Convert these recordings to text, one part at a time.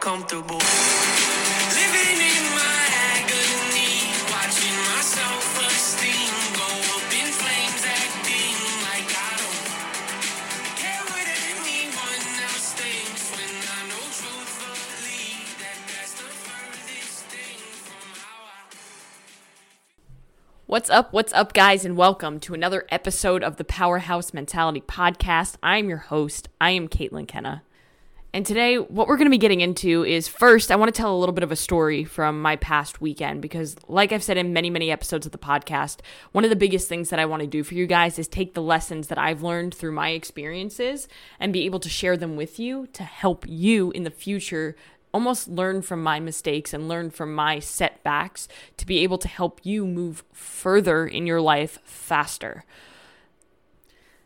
comfortable. Living in my agony, watching my self-esteem go up in flames, acting like I don't care what anyone else thinks when I know truthfully that that's the furthest thing from how I... What's up, guys, and welcome to another episode of the Powerhouse Mentality Podcast. I'm your host. I am Kaitlyn Kenna. And today, what we're going to be getting into is, first, I want to tell a little bit of a story from my past weekend, because like I've said in many, many episodes of the podcast, one of the biggest things that I want to do for you guys is take the lessons that I've learned through my experiences and be able to share them with you to help you in the future almost learn from my mistakes and learn from my setbacks to be able to help you move further in your life faster.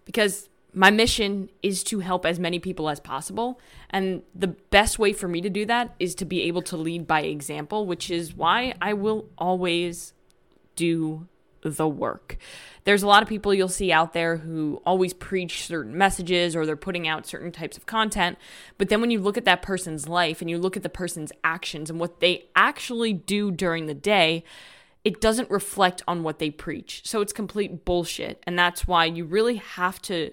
Because my mission is to help as many people as possible, and the best way for me to do that is to be able to lead by example, which is why I will always do the work. There's a lot of people you'll see out there who always preach certain messages or they're putting out certain types of content, but then when you look at that person's life and you look at the person's actions and what they actually do during the day, it doesn't reflect on what they preach. So it's complete bullshit, and that's why you really have to...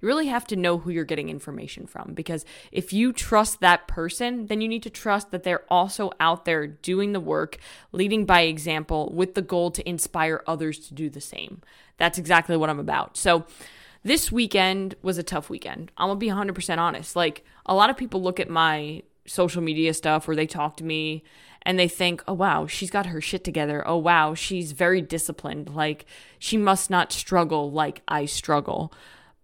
You really have to know who you're getting information from, because if you trust that person, then you need to trust that they're also out there doing the work, leading by example, with the goal to inspire others to do the same. That's exactly what I'm about. So this weekend was a tough weekend. I'm going to be 100% honest. Like, a lot of people look at my social media stuff where they talk to me and they think, oh, wow, she's got her shit together. Oh, wow, she's very disciplined. Like, she must not struggle like I struggle.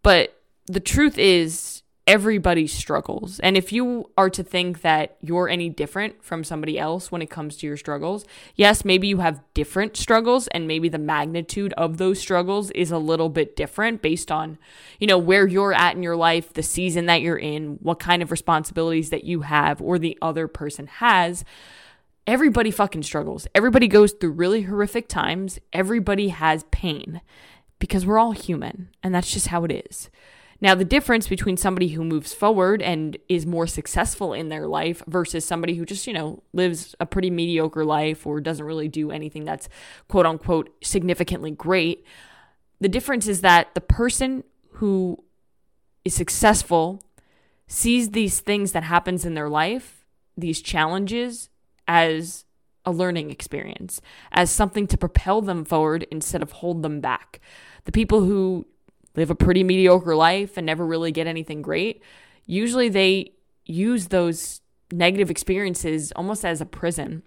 But the truth is, everybody struggles. And if you are to think that you're any different from somebody else when it comes to your struggles, yes, maybe you have different struggles and maybe the magnitude of those struggles is a little bit different based on, you know, where you're at in your life, the season that you're in, what kind of responsibilities that you have or the other person has. Everybody fucking struggles. Everybody goes through really horrific times. Everybody has pain because we're all human and that's just how it is. Now, the difference between somebody who moves forward and is more successful in their life versus somebody who just, you know, lives a pretty mediocre life or doesn't really do anything that's quote unquote significantly great, the difference is that the person who is successful sees these things that happens in their life, these challenges, as a learning experience, as something to propel them forward instead of hold them back. The people who live a pretty mediocre life and never really get anything great, usually they use those negative experiences almost as a prison,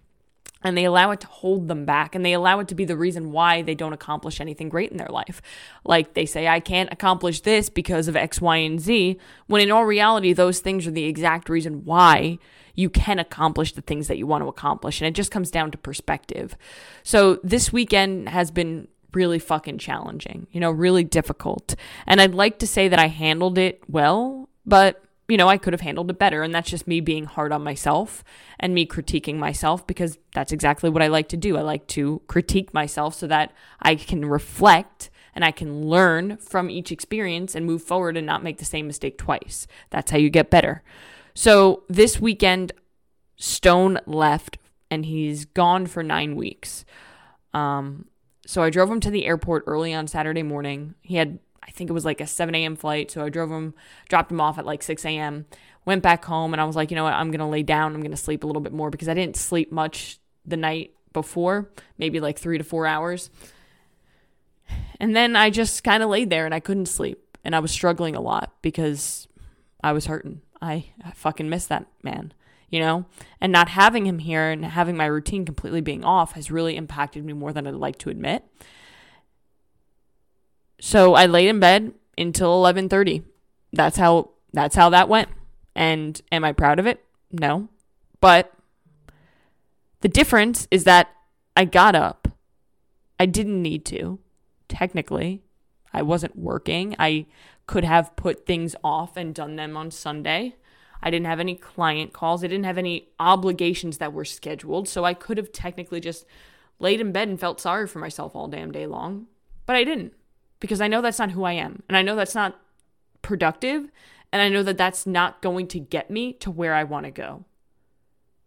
and they allow it to hold them back, and they allow it to be the reason why they don't accomplish anything great in their life. Like, they say, I can't accomplish this because of X, Y, and Z, when in all reality, those things are the exact reason why you can accomplish the things that you want to accomplish, and it just comes down to perspective. So this weekend has been really fucking challenging, you know, really difficult. And I'd like to say that I handled it well, but, you know, I could have handled it better. And that's just me being hard on myself and me critiquing myself, because that's exactly what I like to do. I like to critique myself so that I can reflect and I can learn from each experience and move forward and not make the same mistake twice. That's how you get better. So this weekend, Stone left and he's gone for 9 weeks. So I drove him to the airport early on Saturday morning. He had, I think it was like a 7 a.m. flight. So I dropped him off at like 6 a.m., went back home, and I was like, you know what, I'm going to lay down. I'm going to sleep a little bit more because I didn't sleep much the night before, maybe like 3 to 4 hours. And then I just kind of laid there and I couldn't sleep. And I was struggling a lot because I was hurting. I fucking miss that man. You know, and not having him here and having my routine completely being off has really impacted me more than I'd like to admit. So I laid in bed until 11:30. That's how that went. And am I proud of it? No. But the difference is that I got up. I didn't need to. Technically, I wasn't working. I could have put things off and done them on Sunday. I didn't have any client calls. I didn't have any obligations that were scheduled. So I could have technically just laid in bed and felt sorry for myself all damn day long. But I didn't, because I know that's not who I am. And I know that's not productive. And I know that that's not going to get me to where I want to go.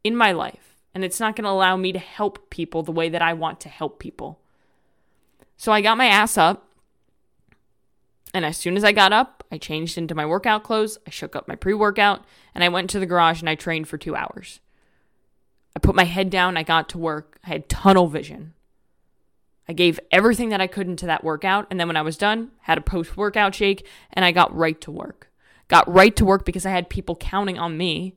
in my life, and it's not going to allow me to help people the way that I want to help people. So I got my ass up, and as soon as I got up, I changed into my workout clothes, I shook up my pre-workout, and I went to the garage and I trained for 2 hours. I put my head down, I got to work, I had tunnel vision. I gave everything that I could into that workout, and then when I was done, had a post-workout shake, and I got right to work. Got right to work because I had people counting on me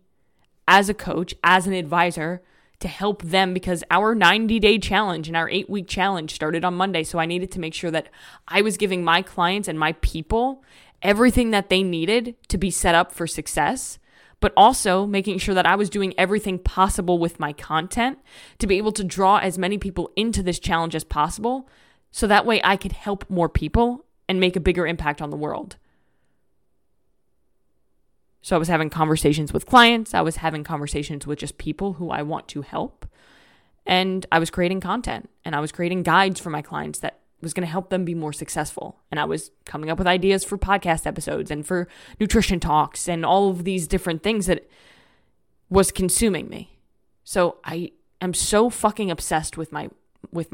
as a coach, as an advisor, to help them, because our 90-day challenge and our 8-week challenge started on Monday, so I needed to make sure that I was giving my clients and my people everything that they needed to be set up for success, but also making sure that I was doing everything possible with my content to be able to draw as many people into this challenge as possible, so that way I could help more people and make a bigger impact on the world. So I was having conversations with clients, I was having conversations with just people who I want to help, and I was creating content, and I was creating guides for my clients that was going to help them be more successful. And I was coming up with ideas for podcast episodes and for nutrition talks and all of these different things that was consuming me. So I am so fucking obsessed with my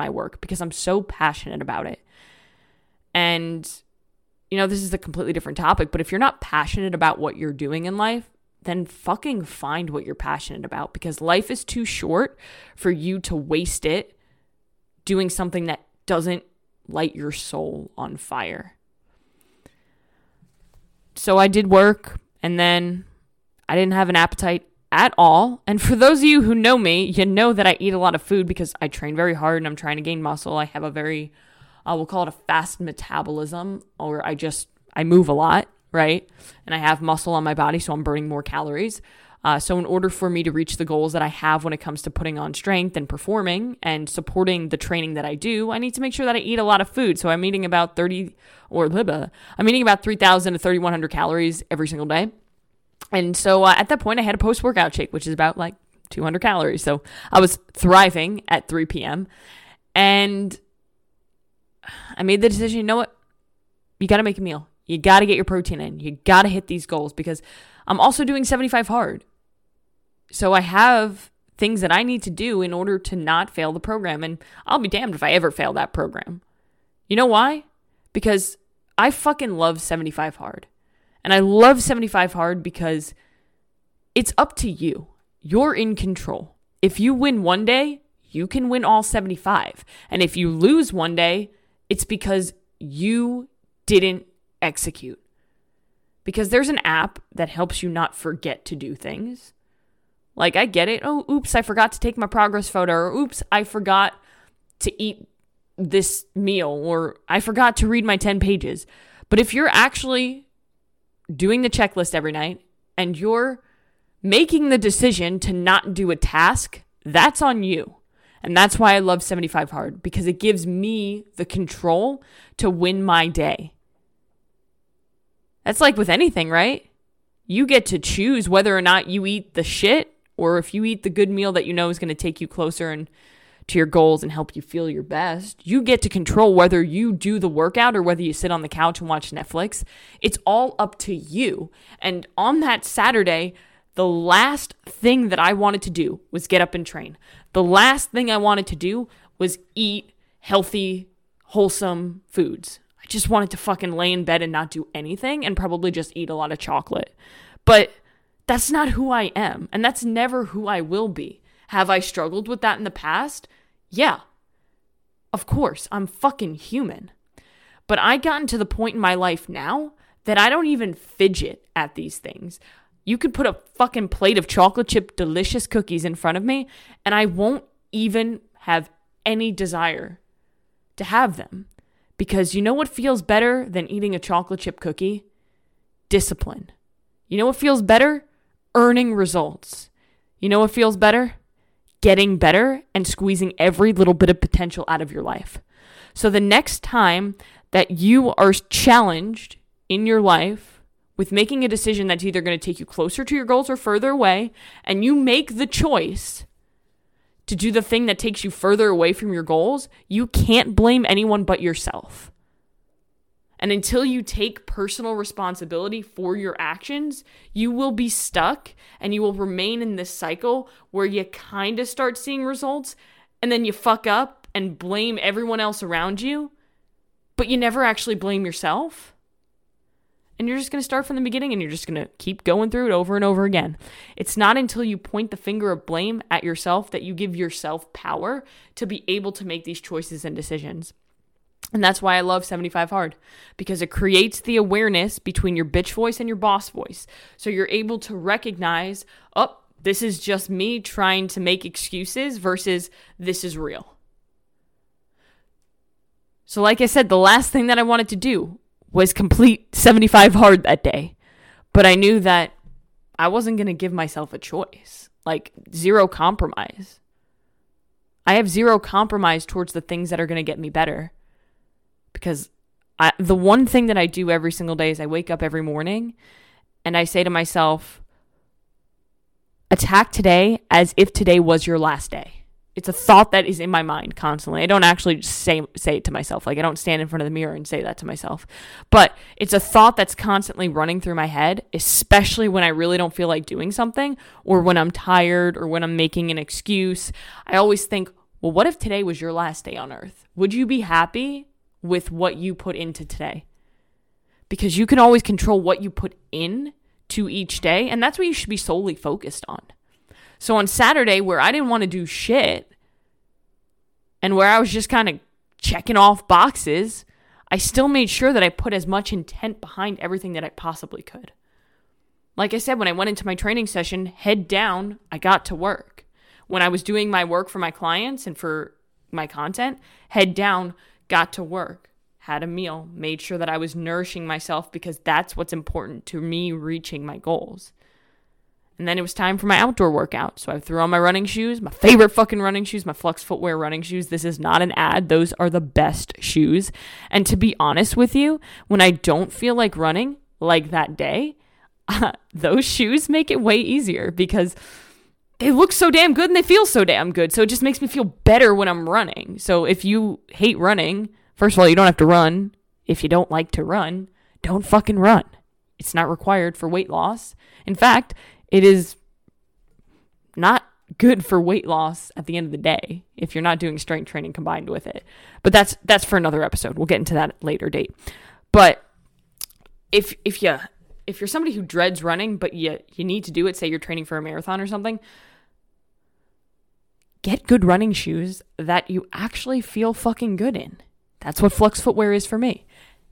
work because I'm so passionate about it. And, you know, this is a completely different topic, but if you're not passionate about what you're doing in life, then fucking find what you're passionate about, because life is too short for you to waste it doing something that doesn't light your soul on fire. So I did work, and then I didn't have an appetite at all. And for those of you who know me, you know that I eat a lot of food because I train very hard and I'm trying to gain muscle. I have a very, we'll call it a fast metabolism, or I move a lot, right? And I have muscle on my body, so I'm burning more calories. So in order for me to reach the goals that I have when it comes to putting on strength and performing and supporting the training that I do, I need to make sure that I eat a lot of food. So I'm eating about 3,000 to 3,100 calories every single day. And so at that point, I had a post-workout shake, which is about 200 calories. So I was thriving at 3 p.m. And I made the decision, you know what? You got to make a meal. You got to get your protein in. You got to hit these goals, because I'm also doing 75 hard. So I have things that I need to do in order to not fail the program. And I'll be damned if I ever fail that program. You know why? Because I fucking love 75 hard. And I love 75 hard because it's up to you. You're in control. If you win one day, you can win all 75. And if you lose one day, it's because you didn't execute. Because there's an app that helps you not forget to do things. Like, I get it. Oh, oops, I forgot to take my progress photo. Or oops, I forgot to eat this meal. Or I forgot to read my 10 pages. But if you're actually doing the checklist every night and you're making the decision to not do a task, that's on you. And that's why I love 75 Hard. Because it gives me the control to win my day. That's like with anything, right? You get to choose whether or not you eat the shit, or if you eat the good meal that you know is going to take you closer and to your goals and help you feel your best. You get to control whether you do the workout or whether you sit on the couch and watch Netflix. It's all up to you. And on that Saturday, the last thing that I wanted to do was get up and train. The last thing I wanted to do was eat healthy, wholesome foods. I just wanted to fucking lay in bed and not do anything and probably just eat a lot of chocolate. But that's not who I am, and that's never who I will be. Have I struggled with that in the past? Yeah, of course. I'm fucking human. But I've gotten to the point in my life now that I don't even fidget at these things. You could put a fucking plate of chocolate chip delicious cookies in front of me, and I won't even have any desire to have them. Because you know what feels better than eating a chocolate chip cookie? Discipline. You know what feels better? Earning results. You know what feels better? Getting better and squeezing every little bit of potential out of your life. So the next time that you are challenged in your life with making a decision that's either going to take you closer to your goals or further away, and you make the choice to do the thing that takes you further away from your goals, you can't blame anyone but yourself. And until you take personal responsibility for your actions, you will be stuck and you will remain in this cycle where you kind of start seeing results and then you fuck up and blame everyone else around you, but you never actually blame yourself. And you're just going to start from the beginning and you're just going to keep going through it over and over again. It's not until you point the finger of blame at yourself that you give yourself power to be able to make these choices and decisions. And that's why I love 75 Hard, because it creates the awareness between your bitch voice and your boss voice. So you're able to recognize, oh, this is just me trying to make excuses versus this is real. So like I said, the last thing that I wanted to do was complete 75 hard that day. But I knew that I wasn't going to give myself a choice. Like, zero compromise. I have zero compromise towards the things that are going to get me better. Because the one thing that I do every single day is I wake up every morning and I say to myself, attack today as if today was your last day. It's a thought that is in my mind constantly. I don't actually say it to myself. Like, I don't stand in front of the mirror and say that to myself. But it's a thought that's constantly running through my head, especially when I really don't feel like doing something or when I'm tired or when I'm making an excuse. I always think, well, what if today was your last day on earth? Would you be happy with what you put into today? Because you can always control what you put in to each day, and that's what you should be solely focused on. So on Saturday, where I didn't want to do shit and where I was just kind of checking off boxes, I still made sure that I put as much intent behind everything that I possibly could. Like I said, when I went into my training session, head down, I got to work. When I was doing my work for my clients and for my content, head down, got to work, had a meal, made sure that I was nourishing myself because that's what's important to me reaching my goals. And then it was time for my outdoor workout. So I threw on my running shoes, my favorite fucking running shoes, my Flux Footwear running shoes. This is not an ad. Those are the best shoes. And to be honest with you, when I don't feel like running, like that day, those shoes make it way easier because they look so damn good and they feel so damn good. So it just makes me feel better when I'm running. So if you hate running, first of all, you don't have to run. If you don't like to run, don't fucking run. It's not required for weight loss. In fact, it is not good for weight loss at the end of the day if you're not doing strength training combined with it. But that's for another episode. We'll get into that at a later date. But if you're somebody who dreads running but you need to do it, say you're training for a marathon or something, get good running shoes that you actually feel fucking good in. That's what Flux Footwear is for me.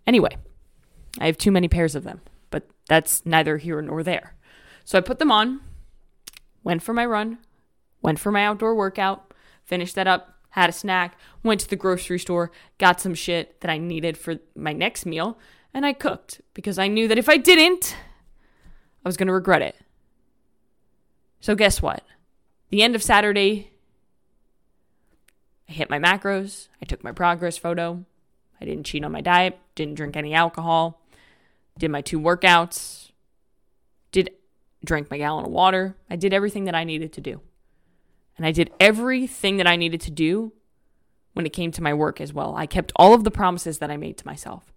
Anyway, I have too many pairs of them, but that's neither here nor there. So I put them on, went for my run, went for my outdoor workout, finished that up, had a snack, went to the grocery store, got some shit that I needed for my next meal, and I cooked because I knew that if I didn't, I was going to regret it. So guess what? The end of Saturday, I hit my macros, I took my progress photo, I didn't cheat on my diet, didn't drink any alcohol, did my 2 workouts, drank my gallon of water. I did everything that I needed to do. And I did everything that I needed to do when it came to my work as well. I kept all of the promises that I made to myself.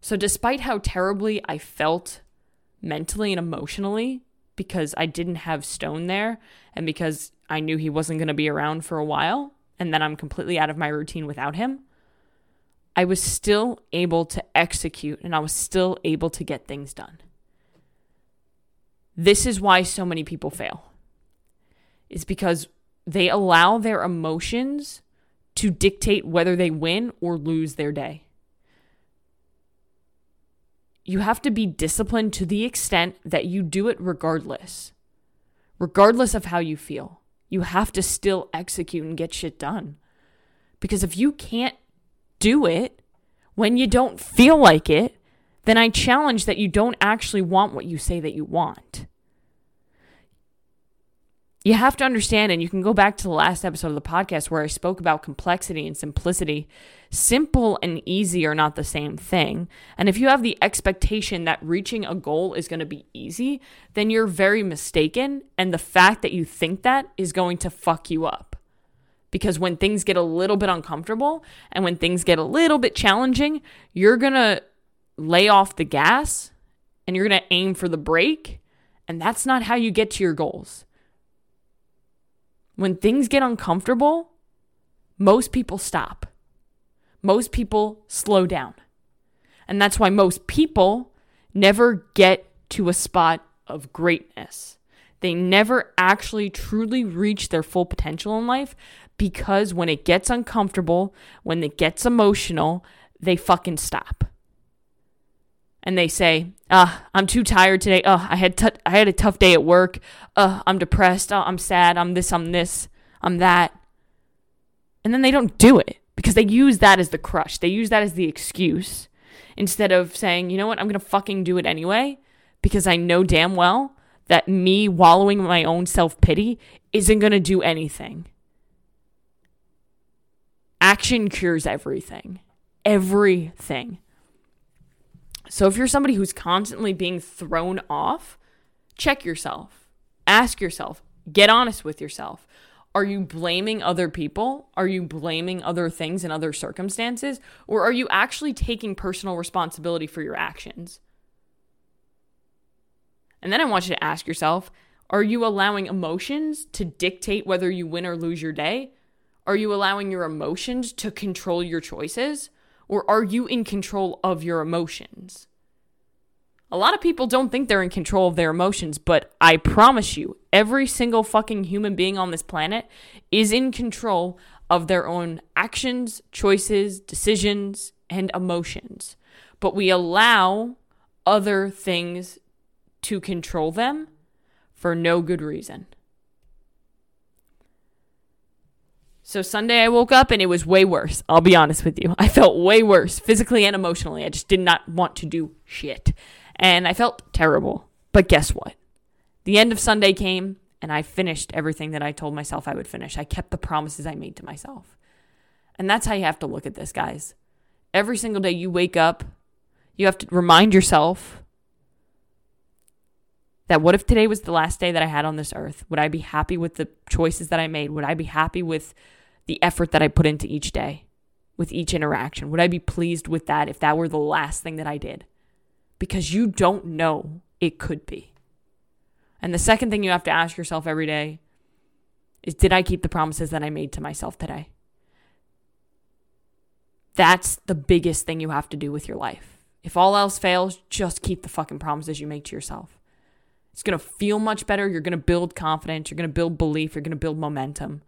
So despite how terribly I felt mentally and emotionally because I didn't have Stone there and because I knew he wasn't going to be around for a while and then I'm completely out of my routine without him, I was still able to execute and I was still able to get things done. This is why so many people fail. It's because they allow their emotions to dictate whether they win or lose their day. You have to be disciplined to the extent that you do it regardless. Regardless of how you feel, you have to still execute and get shit done. Because if you can't do it when you don't feel like it, then I challenge that you don't actually want what you say that you want. You have to understand, and you can go back to the last episode of the podcast where I spoke about complexity and simplicity. Simple and easy are not the same thing. And if you have the expectation that reaching a goal is going to be easy, then you're very mistaken. And the fact that you think that is going to fuck you up. Because when things get a little bit uncomfortable and when things get a little bit challenging, you're going to lay off the gas and you're going to aim for the brake. And that's not how you get to your goals. When things get uncomfortable, most people stop. Most people slow down. And that's why most people never get to a spot of greatness. They never actually truly reach their full potential in life because when it gets uncomfortable, when it gets emotional, they fucking stop. And they say, I'm too tired today. I had a tough day at work. I'm depressed. I'm sad. I'm this. I'm that. And then they don't do it because they use that as the crush. They use that as the excuse instead of saying, you know what? I'm going to fucking do it anyway because I know damn well that me wallowing in my own self-pity isn't going to do anything. Action cures everything. Everything. So if you're somebody who's constantly being thrown off, check yourself. Ask yourself. Get honest with yourself. Are you blaming other people? Are you blaming other things and other circumstances? Or are you actually taking personal responsibility for your actions? And then I want you to ask yourself, are you allowing emotions to dictate whether you win or lose your day? Are you allowing your emotions to control your choices? Or are you in control of your emotions? A lot of people don't think they're in control of their emotions, but I promise you, every single fucking human being on this planet is in control of their own actions, choices, decisions, and emotions. But we allow other things to control them for no good reason. So Sunday I woke up and it was way worse. I'll be honest with you. I felt way worse physically and emotionally. I just did not want to do shit. And I felt terrible. But guess what? The end of Sunday came and I finished everything that I told myself I would finish. I kept the promises I made to myself. And that's how you have to look at this, guys. Every single day you wake up, you have to remind yourself that what if today was the last day that I had on this earth? Would I be happy with the choices that I made? Would I be happy with the effort that I put into each day, with each interaction? Would I be pleased with that if that were the last thing that I did? Because you don't know, it could be. And the second thing you have to ask yourself every day is, did I keep the promises that I made to myself today? That's the biggest thing you have to do with your life. If all else fails, just keep the fucking promises you make to yourself. It's going to feel much better. You're going to build confidence. You're going to build belief. You're going to build momentum.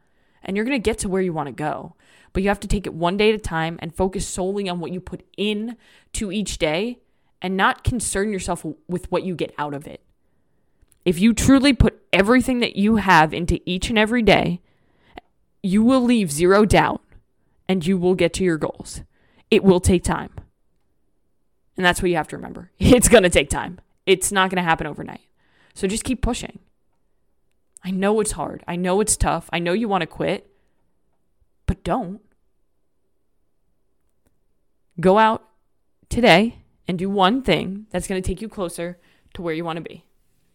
And you're going to get to where you want to go. But you have to take it one day at a time and focus solely on what you put in to each day and not concern yourself with what you get out of it. If you truly put everything that you have into each and every day, you will leave zero doubt and you will get to your goals. It will take time. And that's what you have to remember. It's going to take time. It's not going to happen overnight. So just keep pushing. I know it's hard. I know it's tough. I know you want to quit, but don't. Go out today and do one thing that's going to take you closer to where you want to be.